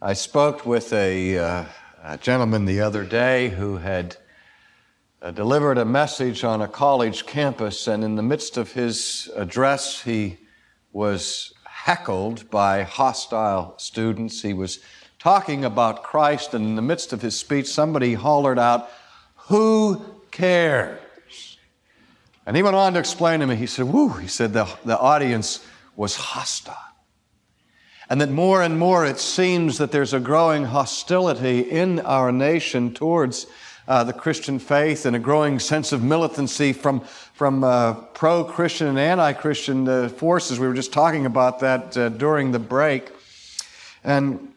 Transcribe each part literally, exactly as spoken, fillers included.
I spoke with a, uh, a gentleman the other day who had uh, delivered a message on a college campus, and in the midst of his address, he was heckled by hostile students. He was talking about Christ, and in the midst of his speech, somebody hollered out, "Who cares?" And he went on to explain to me, he said, whoo, he said the, the audience was hostile. And that more and more it seems that there's a growing hostility in our nation towards uh, the Christian faith, and a growing sense of militancy from, from uh, pro-Christian and anti-Christian uh, forces. We were just talking about that uh, during the break. And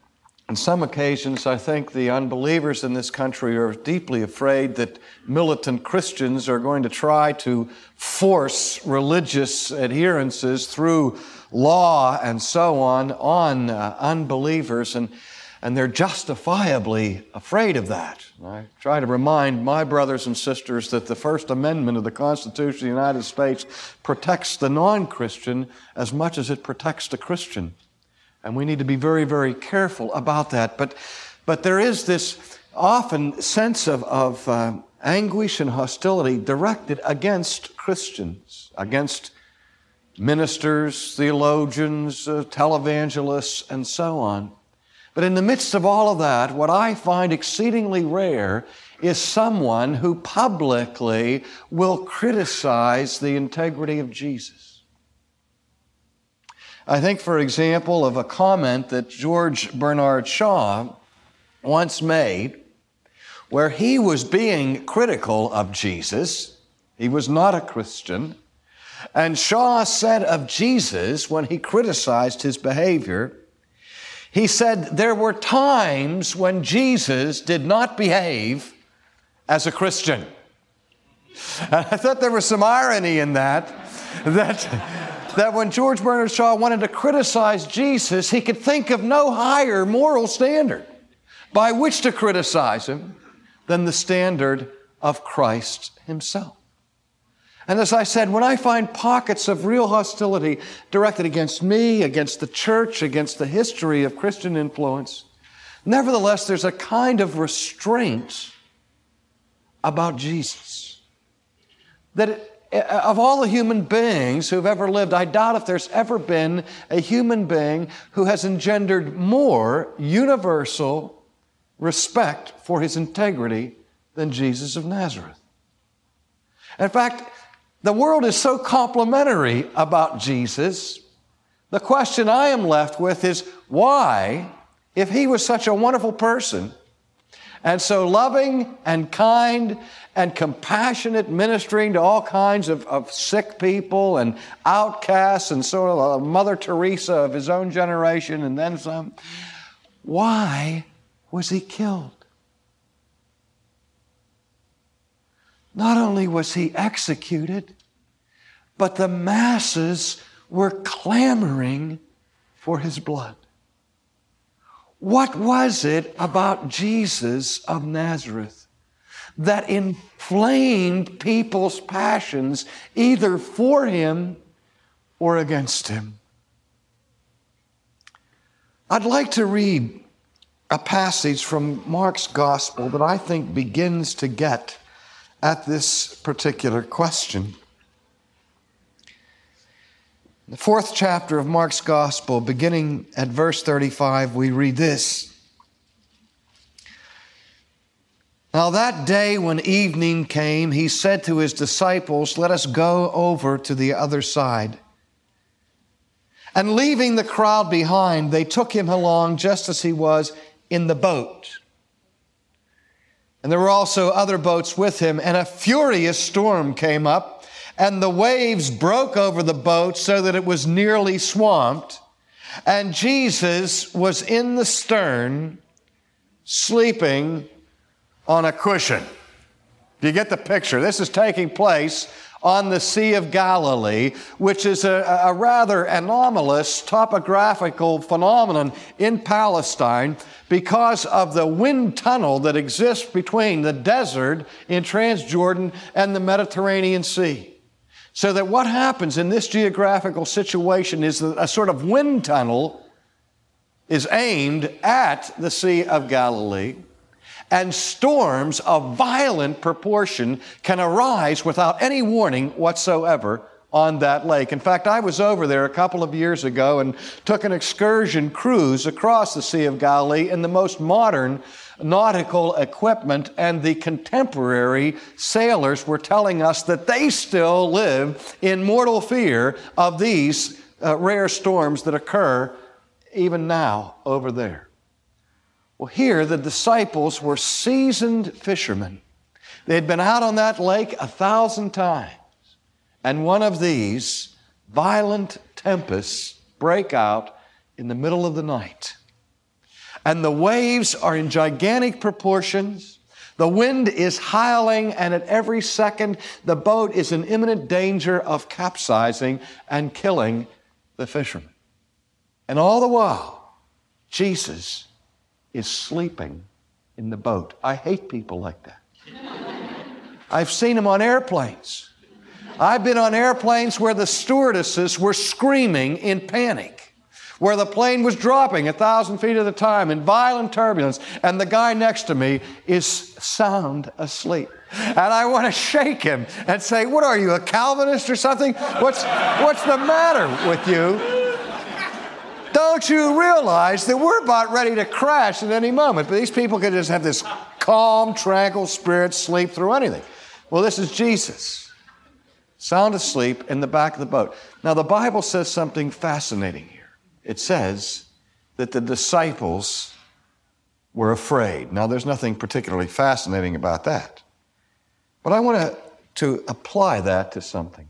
on some occasions, I think the unbelievers in this country are deeply afraid that militant Christians are going to try to force religious adherences through law and so on, on uh, unbelievers, and, and they're justifiably afraid of that. And I try to remind my brothers and sisters that the First Amendment of the Constitution of the United States protects the non-Christian as much as it protects the Christian. And we need to be very, very careful about that. But, but there is this often sense of, of uh, anguish and hostility directed against Christians, against ministers, theologians, uh, televangelists, and so on. But in the midst of all of that, what I find exceedingly rare is someone who publicly will criticize the integrity of Jesus. I think, for example, of a comment that George Bernard Shaw once made where he was being critical of Jesus. He was not a Christian. And Shaw said of Jesus, when he criticized his behavior, he said, "There were times when Jesus did not behave as a Christian." And I thought there was some irony in that, that... that when George Bernard Shaw wanted to criticize Jesus, he could think of no higher moral standard by which to criticize him than the standard of Christ himself. And as I said, when I find pockets of real hostility directed against me, against the church, against the history of Christian influence, nevertheless, there's a kind of restraint about Jesus that it, of all the human beings who've ever lived, I doubt if there's ever been a human being who has engendered more universal respect for his integrity than Jesus of Nazareth. In fact, the world is so complimentary about Jesus, the question I am left with is why, if he was such a wonderful person, and so loving and kind and compassionate, ministering to all kinds of, of sick people and outcasts and sort of Mother Teresa of his own generation and then some, why was he killed? Not only was he executed, but the masses were clamoring for his blood. What was it about Jesus of Nazareth that inflamed people's passions either for him or against him? I'd like to read a passage from Mark's gospel that I think begins to get at this particular question. The fourth chapter of Mark's Gospel, beginning at verse thirty-five, we read this. "Now that day when evening came, he said to his disciples, 'Let us go over to the other side.' And leaving the crowd behind, they took him along just as he was in the boat. And there were also other boats with him, and a furious storm came up, and the waves broke over the boat so that it was nearly swamped. And Jesus was in the stern, sleeping on a cushion." Do you get the picture? This is taking place on the Sea of Galilee, which is a, a rather anomalous topographical phenomenon in Palestine because of the wind tunnel that exists between the desert in Transjordan and the Mediterranean Sea. So that what happens in this geographical situation is that a sort of wind tunnel is aimed at the Sea of Galilee, and storms of violent proportion can arise without any warning whatsoever on that lake. In fact, I was over there a couple of years ago and took an excursion cruise across the Sea of Galilee in the most modern nautical equipment, and the contemporary sailors were telling us that they still live in mortal fear of these uh, rare storms that occur even now over there. Well, here the disciples were seasoned fishermen. They'd been out on that lake a thousand times. And one of these violent tempests break out in the middle of the night. And the waves are in gigantic proportions. The wind is howling, and at every second, the boat is in imminent danger of capsizing and killing the fishermen. And all the while, Jesus is sleeping in the boat. I hate people like that. I've seen them on airplanes. I've been on airplanes where the stewardesses were screaming in panic, where the plane was dropping a thousand feet at a time in violent turbulence, and the guy next to me is sound asleep. And I want to shake him and say, what are you, a Calvinist or something? What's, what's the matter with you? Don't you realize that we're about ready to crash at any moment? But these people can just have this calm, tranquil spirit, sleep through anything. Well, this is Jesus, sound asleep in the back of the boat. Now, the Bible says something fascinating here. It says that the disciples were afraid. Now, there's nothing particularly fascinating about that. But I want to, to apply that to something.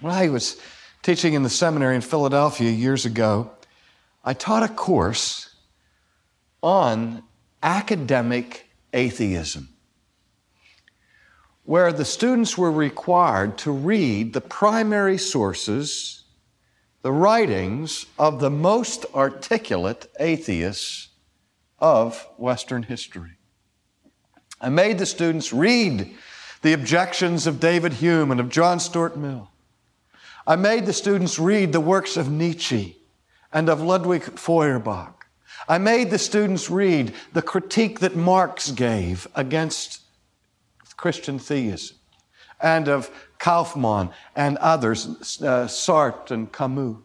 When I was teaching in the seminary in Philadelphia years ago, I taught a course on academic atheism, where the students were required to read the primary sources, the writings of the most articulate atheists of Western history. I made the students read the objections of David Hume and of John Stuart Mill. I made the students read the works of Nietzsche and of Ludwig Feuerbach. I made the students read the critique that Marx gave against Christian theism, and of Kaufmann and others, uh, Sartre and Camus.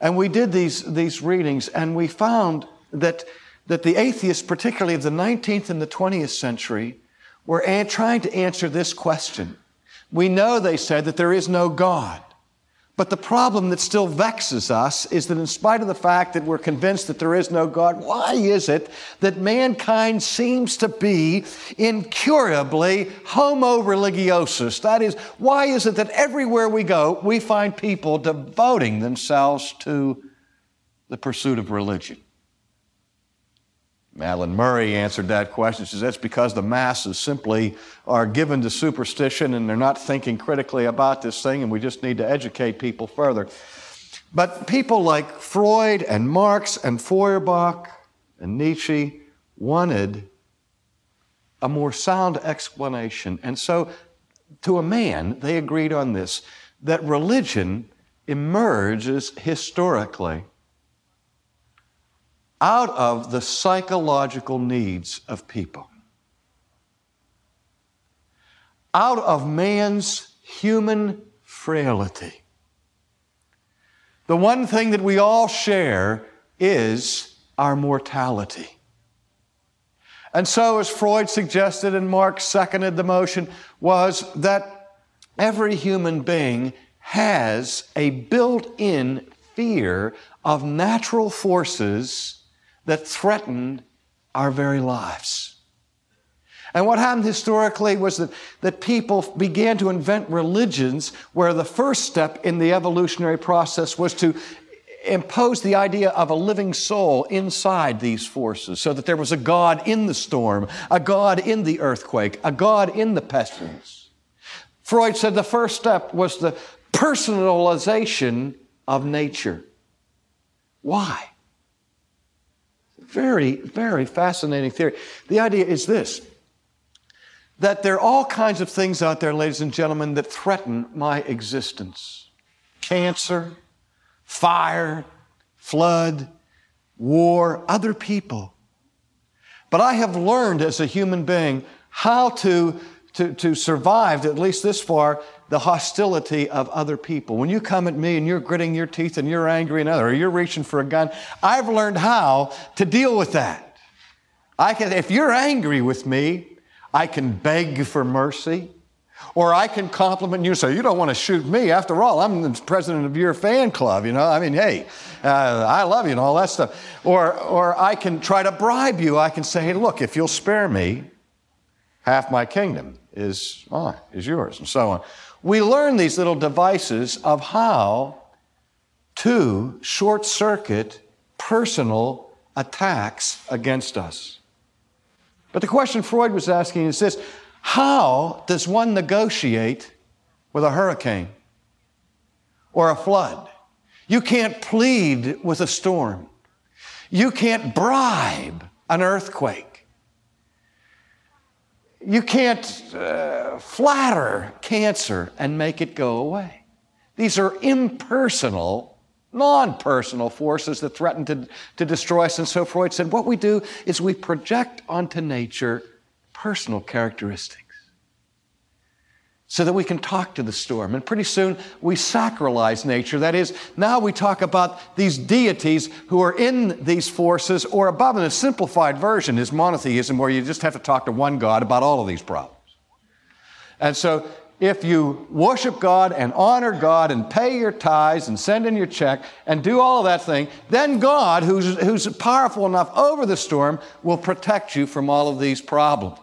And we did these, these readings, and we found that, that the atheists, particularly of the nineteenth and the twentieth century, were an, trying to answer this question. We know, they said, that there is no God. But the problem that still vexes us is that in spite of the fact that we're convinced that there is no God, why is it that mankind seems to be incurably homo-religiosus? That is, why is it that everywhere we go, we find people devoting themselves to the pursuit of religion? Madeleine Murray answered that question. She says, that's because the masses simply are given to superstition and they're not thinking critically about this thing, and we just need to educate people further. But people like Freud and Marx and Feuerbach and Nietzsche wanted a more sound explanation. And so, to a man, they agreed on this, that religion emerges historically out of the psychological needs of people, out of man's human frailty. The one thing that we all share is our mortality. And so, as Freud suggested and Marx seconded the motion, was that every human being has a built-in fear of natural forces that threatened our very lives. And what happened historically was that, that people began to invent religions where the first step in the evolutionary process was to impose the idea of a living soul inside these forces, so that there was a God in the storm, a God in the earthquake, a God in the pestilence. Freud said the first step was the personalization of nature. Why? Very, very fascinating theory. The idea is this, that there are all kinds of things out there, ladies and gentlemen, that threaten my existence. Cancer, fire, flood, war, other people. But I have learned as a human being how to, to, to survive, at least this far, the hostility of other people. When you come at me and you're gritting your teeth and you're angry and other, or you're reaching for a gun, I've learned how to deal with that. I can, if you're angry with me, I can beg for mercy, or I can compliment you and say, you don't want to shoot me. After all, I'm the president of your fan club, you know. I mean, hey, uh, I love you and all that stuff. Or, or I can try to bribe you. I can say, hey, look, if you'll spare me, half my kingdom is, oh, is yours, and so on. We learn these little devices of how to short-circuit personal attacks against us. But the question Freud was asking is this: how does one negotiate with a hurricane or a flood? You can't plead with a storm. You can't bribe an earthquake. You can't uh, flatter cancer and make it go away. These are impersonal, non-personal forces that threaten to, to destroy us. And so Freud said, what we do is we project onto nature personal characteristics so that we can talk to the storm. And pretty soon we sacralize nature. That is, now we talk about these deities who are in these forces or above. And a simplified version is monotheism, where you just have to talk to one God about all of these problems. And so if you worship God and honor God and pay your tithes and send in your check and do all of that thing, then God, who's, who's powerful enough over the storm, will protect you from all of these problems.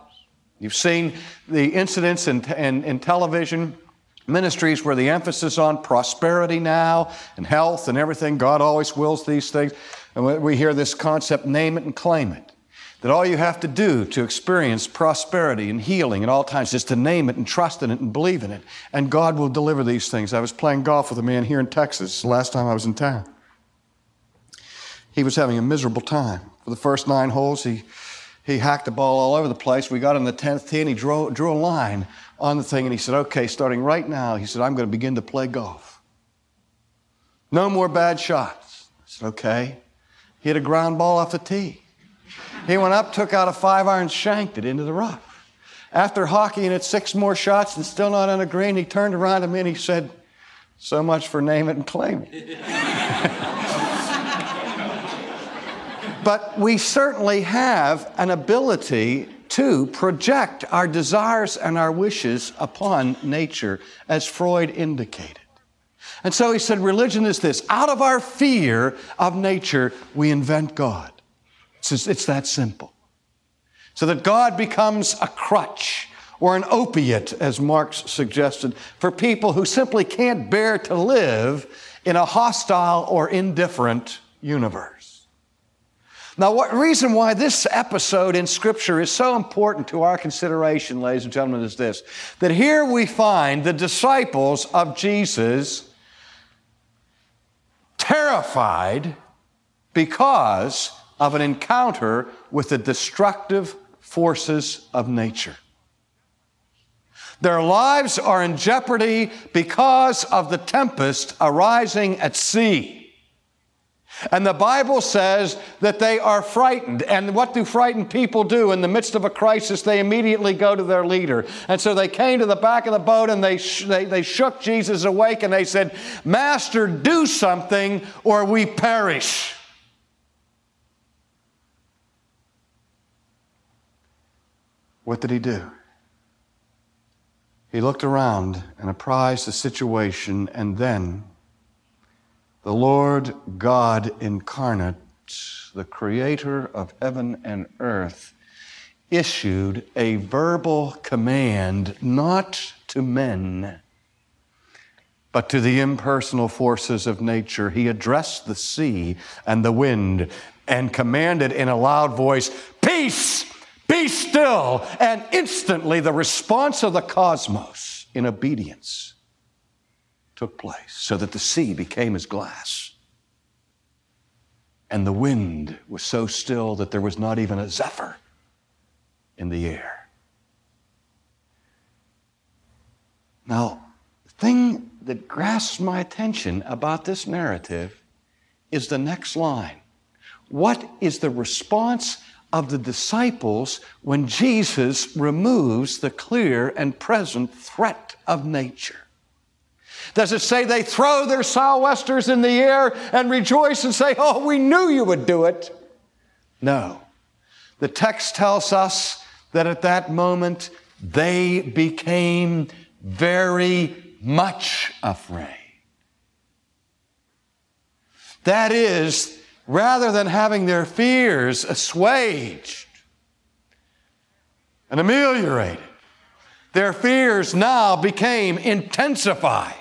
You've seen the incidents in, in, in television ministries where the emphasis on prosperity now and health and everything, God always wills these things. And we hear this concept, name it and claim it, that all you have to do to experience prosperity and healing at all times is to name it and trust in it and believe in it, and God will deliver these things. I was playing golf with a man here in Texas last time I was in town. He was having a miserable time. For the first nine holes, he He hacked a ball all over the place. We got on the tenth tee and he drew, drew a line on the thing and he said, okay, starting right now, he said, I'm going to begin to play golf. No more bad shots. I said, okay. He hit a ground ball off the tee. He went up, took out a five iron, shanked it into the rough. After hockeying it six more shots and still not on the green, he turned around to me and he said, so much for name it and claim it. But we certainly have an ability to project our desires and our wishes upon nature, as Freud indicated. And so he said, religion is this: out of our fear of nature, we invent God. It's, just, it's that simple. So that God becomes a crutch or an opiate, as Marx suggested, for people who simply can't bear to live in a hostile or indifferent universe. Now, what reason why this episode in Scripture is so important to our consideration, ladies and gentlemen, is this: that here we find the disciples of Jesus terrified because of an encounter with the destructive forces of nature. Their lives are in jeopardy because of the tempest arising at sea. And the Bible says that they are frightened. And what do frightened people do in the midst of a crisis? They immediately go to their leader. And so they came to the back of the boat and they, sh they, they shook Jesus awake and they said, Master, do something or we perish. What did he do? He looked around and apprised the situation, and then the Lord God incarnate, the creator of heaven and earth, issued a verbal command not to men, but to the impersonal forces of nature. He addressed the sea and the wind and commanded in a loud voice, peace, be still. And instantly the response of the cosmos in obedience took place, so that the sea became as glass. And the wind was so still that there was not even a zephyr in the air. Now, the thing that grasps my attention about this narrative is the next line. What is the response of the disciples when Jesus removes the clear and present threat of nature? Does it say they throw their sou'westers in the air and rejoice and say, "Oh, we knew you would do it"? No. The text tells us that at that moment they became very much afraid. That is, rather than having their fears assuaged and ameliorated, their fears now became intensified.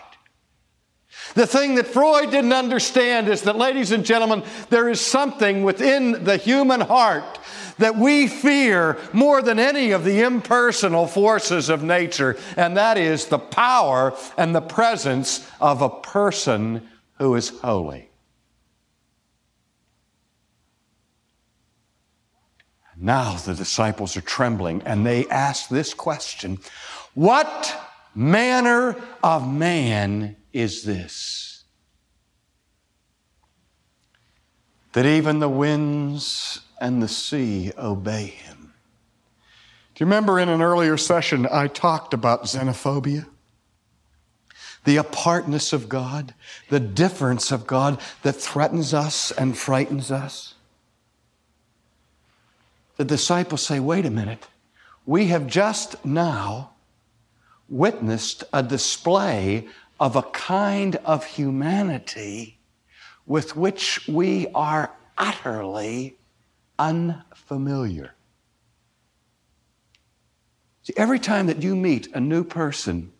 The thing that Freud didn't understand is that, ladies and gentlemen, there is something within the human heart that we fear more than any of the impersonal forces of nature, and that is the power and the presence of a person who is holy. Now the disciples are trembling, and they ask this question: what manner of man is this, that even the winds and the sea obey him? Do you remember in an earlier session I talked about xenophobia? The apartness of God, the difference of God that threatens us and frightens us. The disciples say, wait a minute, we have just now witnessed a display of a kind of humanity with which we are utterly unfamiliar. See, every time that you meet a new person,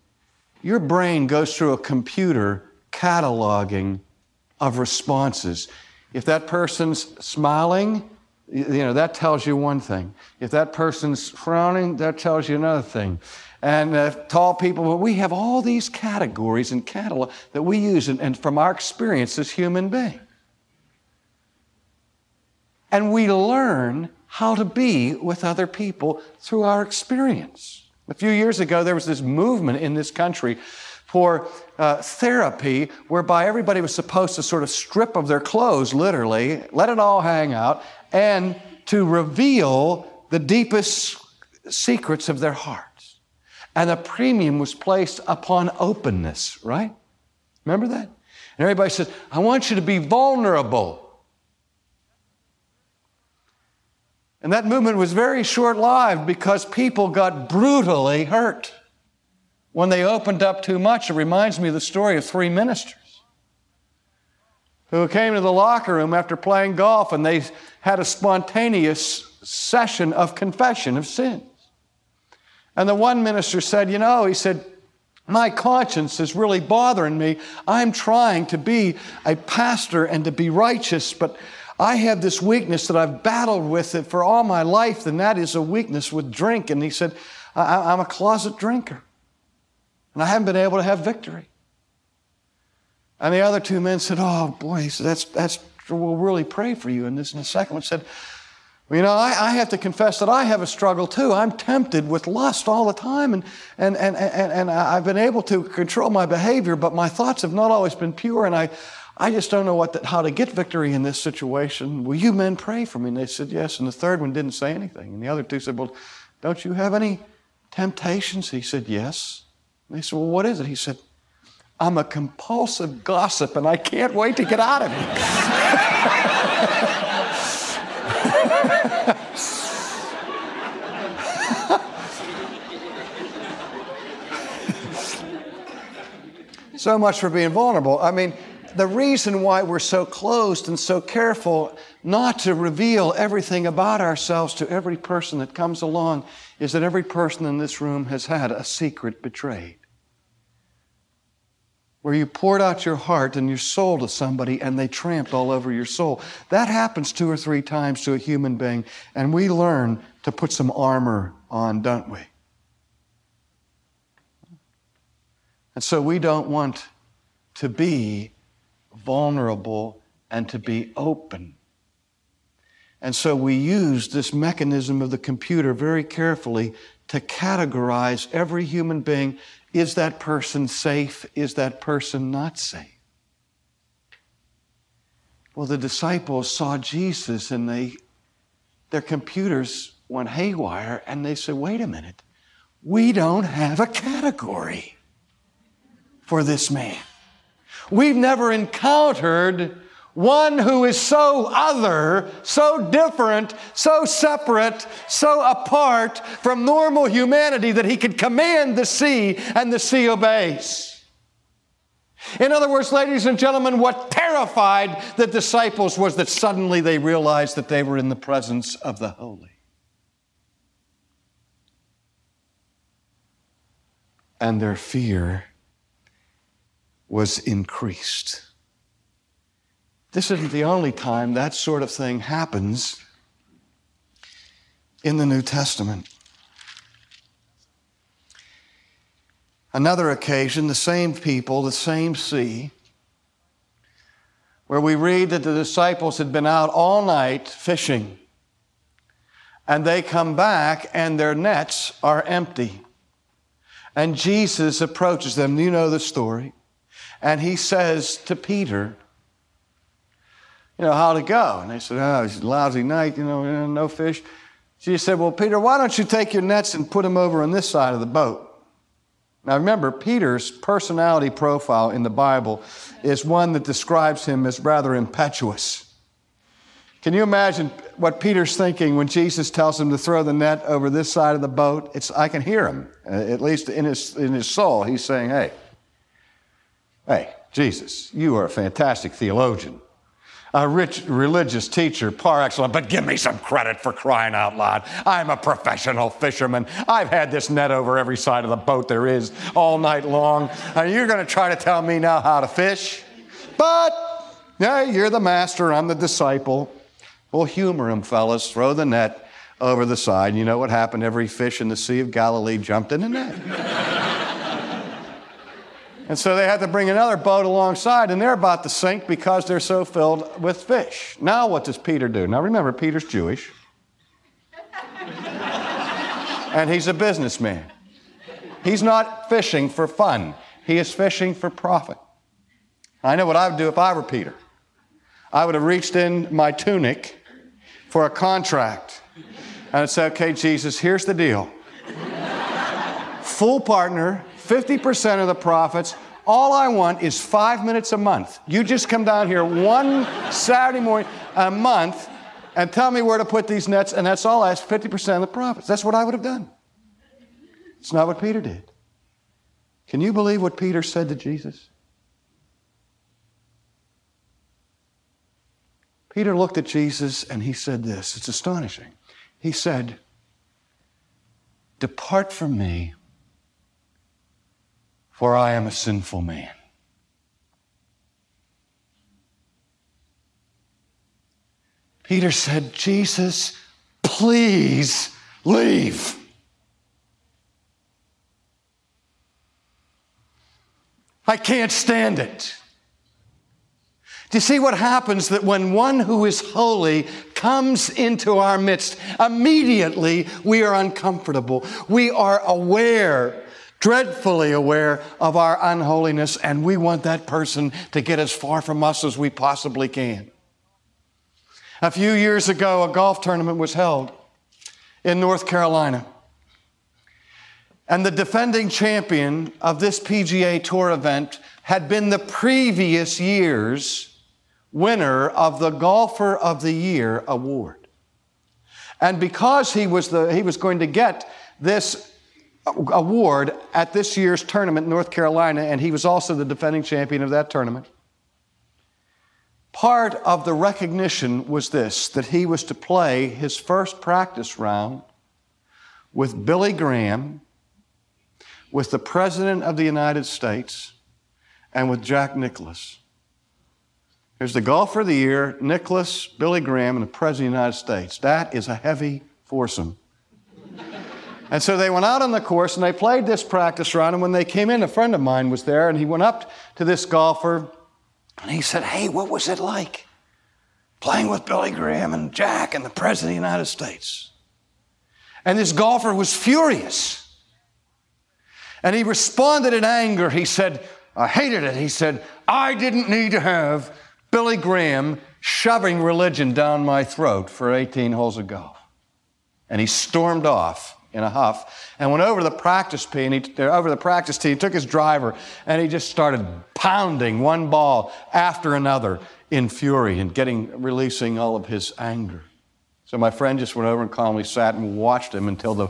your brain goes through a computer cataloging of responses. If that person's smiling, you know, that tells you one thing. If that person's frowning, that tells you another thing. And uh, tall people, well, we have all these categories and catalog that we use and, and from our experience as human beings. And we learn how to be with other people through our experience. A few years ago, there was this movement in this country for uh, therapy, whereby everybody was supposed to sort of strip of their clothes, literally, let it all hang out, and to reveal the deepest secrets of their hearts. And a premium was placed upon openness, right? Remember that? And everybody said, I want you to be vulnerable. And that movement was very short-lived because people got brutally hurt when they opened up too much. It reminds me of the story of three ministers who came to the locker room after playing golf, and they had a spontaneous session of confession of sins. And the one minister said, you know, he said, my conscience is really bothering me. I'm trying to be a pastor and to be righteous, but I have this weakness that I've battled with it for all my life, and that is a weakness with drink. And he said, I- I'm a closet drinker, and I haven't been able to have victory. And the other two men said, oh, boy, he said, that's, that's, we'll really pray for you in this. And the second one said, well, you know, I, I have to confess that I have a struggle, too. I'm tempted with lust all the time, and, and, and, and, and I've been able to control my behavior, but my thoughts have not always been pure, and I, I just don't know what the, how to get victory in this situation. Will you men pray for me? And they said, yes. And the third one didn't say anything. And the other two said, well, don't you have any temptations? He said, yes. And they said, well, what is it? He said, I'm a compulsive gossip, and I can't wait to get out of it. So much for being vulnerable. I mean, the reason why we're so closed and so careful not to reveal everything about ourselves to every person that comes along is that every person in this room has had a secret betrayed, where you poured out your heart and your soul to somebody and they tramped all over your soul. That happens two or three times to a human being, and we learn to put some armor on, don't we? And so we don't want to be vulnerable and to be open. And so we use this mechanism of the computer very carefully to categorize every human being. Is that person safe? Is that person not safe? Well, the disciples saw Jesus and they, their computers went haywire and they said, wait a minute, we don't have a category for this man. We've never encountered one who is so other, so different, so separate, so apart from normal humanity that he could command the sea and the sea obeys. In other words, ladies and gentlemen, what terrified the disciples was that suddenly they realized that they were in the presence of the holy. And their fear was increased. This isn't the only time that sort of thing happens in the New Testament. Another occasion, the same people, the same sea, where we read that the disciples had been out all night fishing, and they come back and their nets are empty. And Jesus approaches them, you know the story, and he says to Peter, you know, how to go? And they said, oh, it's a lousy night, you know, no fish. Jesus said, well, Peter, why don't you take your nets and put them over on this side of the boat? Now, remember, Peter's personality profile in the Bible is one that describes him as rather impetuous. Can you imagine what Peter's thinking when Jesus tells him to throw the net over this side of the boat? It's, I can hear him, at least in his, in his soul. He's saying, hey, hey, Jesus, you are a fantastic theologian, a rich religious teacher par excellence, but give me some credit for crying out loud. I'm a professional fisherman. I've had this net over every side of the boat there is all night long. And you're going to try to tell me now how to fish? But yeah, you're the master, I'm the disciple. We'll humor him, fellas. Throw the net over the side. You know what happened? Every fish in the Sea of Galilee jumped in the net. And so they had to bring another boat alongside, and they're about to sink because they're so filled with fish. Now what does Peter do? Now remember, Peter's Jewish. And he's a businessman. He's not fishing for fun. He is fishing for profit. I know what I would do if I were Peter. I would have reached in my tunic for a contract. And I'd say, okay, Jesus, here's the deal. Full partner, fifty percent of the profits. All I want is five minutes a month. You just come down here one Saturday morning a month and tell me where to put these nets, and that's all I ask, fifty percent of the profits. That's what I would have done. It's not what Peter did. Can you believe what Peter said to Jesus? Peter looked at Jesus and he said this. It's astonishing. He said, depart from me, for I am a sinful man. Peter said, Jesus, please leave. I can't stand it. Do you see what happens that when one who is holy comes into our midst, immediately we are uncomfortable. We are aware, dreadfully aware of our unholiness, and we want that person to get as far from us as we possibly can. A few years ago, a golf tournament was held in North Carolina, and the defending champion of this P G A Tour event had been the previous year's winner of the Golfer of the Year award. And because he was, the, he was going to get this award at this year's tournament in North Carolina, and he was also the defending champion of that tournament, part of the recognition was this, that he was to play his first practice round with Billy Graham, with the President of the United States, and with Jack Nicklaus. Here's the Golfer of the Year, Nicklaus, Billy Graham, and the President of the United States. That is a heavy foursome. And so they went out on the course and they played this practice round. And when they came in, a friend of mine was there, and he went up to this golfer and he said, hey, what was it like playing with Billy Graham and Jack and the President of the United States? And this golfer was furious. And he responded in anger. He said, I hated it. He said, I didn't need to have Billy Graham shoving religion down my throat for eighteen holes of golf. And he stormed off in a huff and went over to the practice tee, and he, over the practice tee, he took his driver and he just started pounding one ball after another in fury and getting, releasing all of his anger. So my friend just went over and calmly sat and watched him until the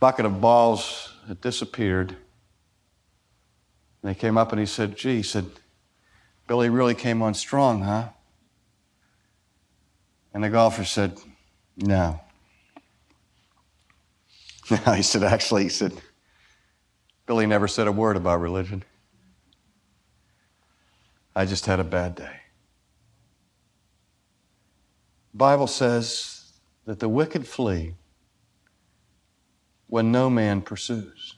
bucket of balls had disappeared. And they came up and he said, gee, he said, Billy really came on strong, huh? And the golfer said, no. No, he said, actually, he said, Billy never said a word about religion. I just had a bad day. The Bible says that the wicked flee when no man pursues.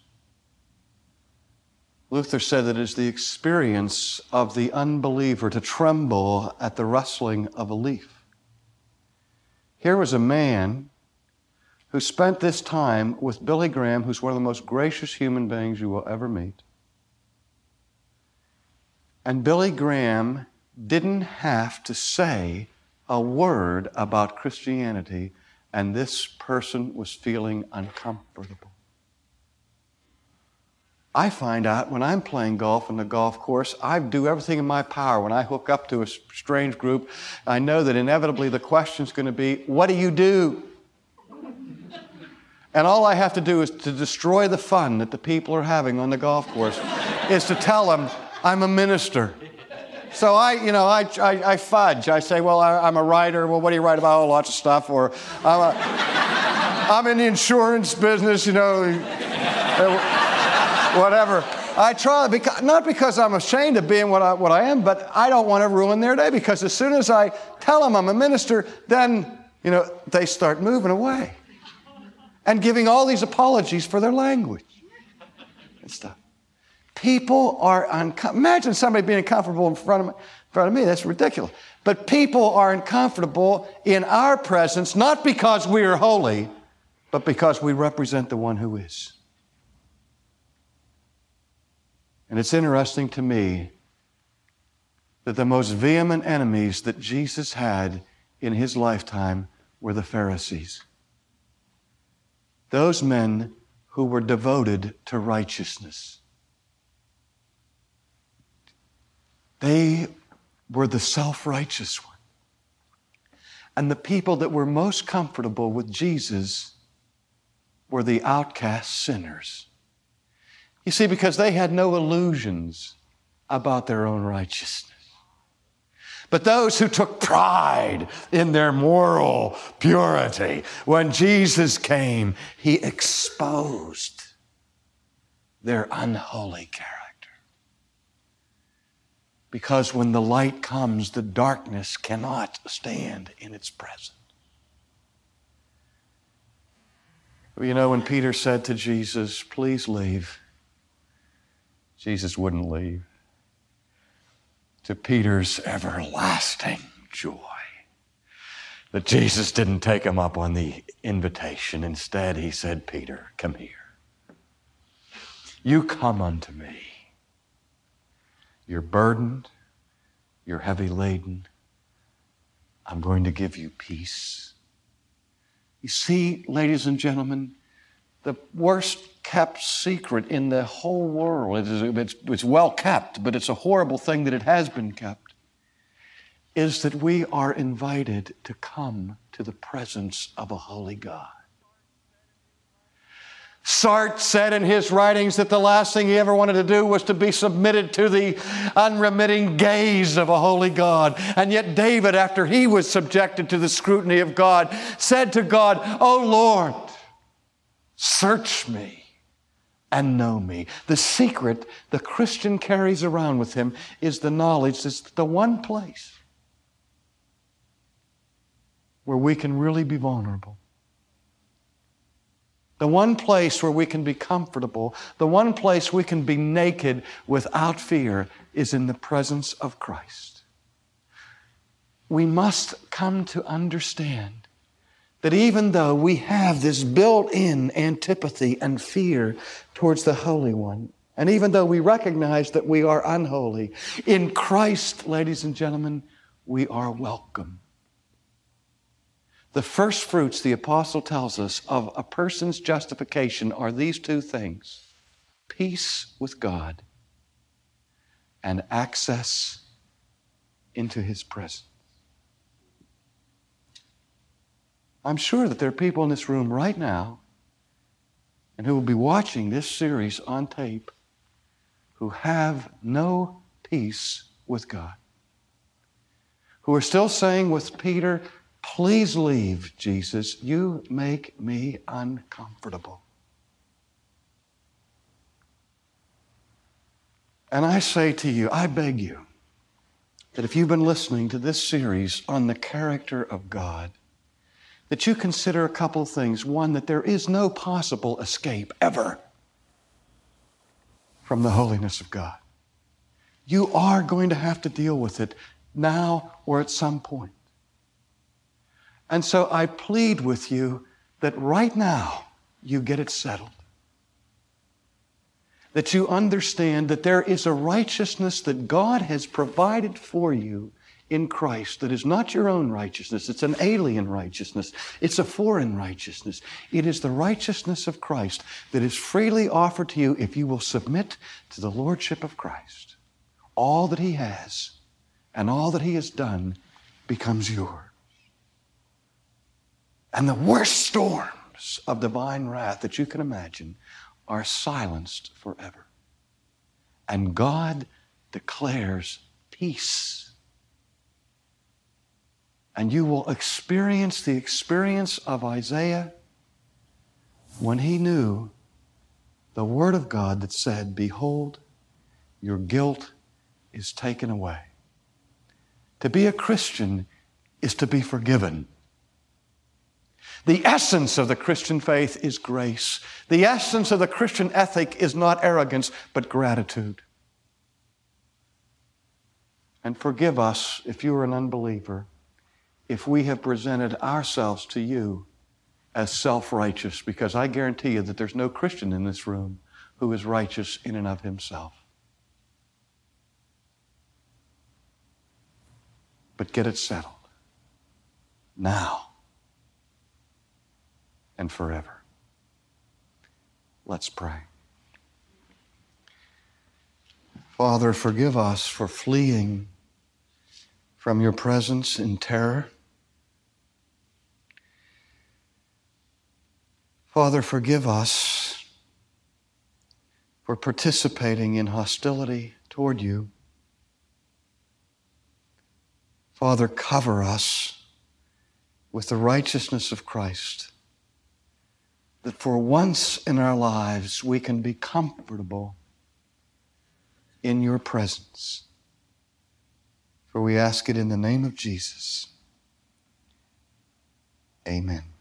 Luther said that it is the experience of the unbeliever to tremble at the rustling of a leaf. Here was a man who spent this time with Billy Graham, who's one of the most gracious human beings you will ever meet. And Billy Graham didn't have to say a word about Christianity, and this person was feeling uncomfortable. I find out when I'm playing golf on the golf course, I do everything in my power. When I hook up to a strange group, I know that inevitably the question's going to be, what do you do? And all I have to do is to destroy the fun that the people are having on the golf course, is to tell them I'm a minister. So I, you know, I, I, I fudge. I say, well, I, I'm a writer. Well, what do you write about? Oh, lots of stuff. Or I'm, a, I'm in the insurance business, you know. Whatever. I try, because, not because I'm ashamed of being what I, what I am, but I don't want to ruin their day, because as soon as I tell them I'm a minister, then, you know, they start moving away and giving all these apologies for their language and stuff. People are uncomfortable. Imagine somebody being uncomfortable in front of me. In front of me, that's ridiculous. But people are uncomfortable in our presence, not because we are holy, but because we represent the one who is. And it's interesting to me that the most vehement enemies that Jesus had in his lifetime were the Pharisees. Those men who were devoted to righteousness. They were the self-righteous one. And the people that were most comfortable with Jesus were the outcast sinners. You see, because they had no illusions about their own righteousness. But those who took pride in their moral purity, when Jesus came, he exposed their unholy character. Because when the light comes, the darkness cannot stand in its presence. You know, when Peter said to Jesus, please leave, Jesus wouldn't leave, to Peter's everlasting joy that Jesus didn't take him up on the invitation. Instead, he said, Peter, come here. You come unto me. You're burdened. You're heavy laden. I'm going to give you peace. You see, ladies and gentlemen, the worst kept secret in the whole world. It is, it's, it's well kept, but it's a horrible thing that it has been kept, is that we are invited to come to the presence of a holy God. Sartre said in his writings that the last thing he ever wanted to do was to be submitted to the unremitting gaze of a holy God. And yet David, after he was subjected to the scrutiny of God, said to God, "O Lord, search me and know me." The secret the Christian carries around with him is the knowledge that's the one place where we can really be vulnerable. The one place where we can be comfortable, the one place we can be naked without fear, is in the presence of Christ. We must come to understand that even though we have this built-in antipathy and fear towards the Holy One, and even though we recognize that we are unholy, in Christ, ladies and gentlemen, we are welcome. The first fruits, the apostle tells us, of a person's justification are these two things: peace with God and access into His presence. I'm sure that there are people in this room right now and who will be watching this series on tape who have no peace with God, who are still saying with Peter, "Please leave, Jesus. You make me uncomfortable." And I say to you, I beg you, that if you've been listening to this series on the character of God, that you consider a couple of things. One, that there is no possible escape ever from the holiness of God. You are going to have to deal with it now or at some point. And so I plead with you that right now you get it settled. That you understand that there is a righteousness that God has provided for you in Christ that is not your own righteousness. It's an alien righteousness. It's a foreign righteousness. It is the righteousness of Christ that is freely offered to you if you will submit to the Lordship of Christ. All that He has and all that He has done becomes yours. And the worst storms of divine wrath that you can imagine are silenced forever. And God declares peace. And you will experience the experience of Isaiah when he knew the word of God that said, "Behold, your guilt is taken away." To be a Christian is to be forgiven. The essence of the Christian faith is grace. The essence of the Christian ethic is not arrogance, but gratitude. And forgive us if you are an unbeliever, if we have presented ourselves to you as self-righteous, because I guarantee you that there's no Christian in this room who is righteous in and of himself. But get it settled now and forever. Let's pray. Father, forgive us for fleeing from your presence in terror. Father, forgive us for participating in hostility toward you. Father, cover us with the righteousness of Christ, that for once in our lives we can be comfortable in your presence. For we ask it in the name of Jesus. Amen.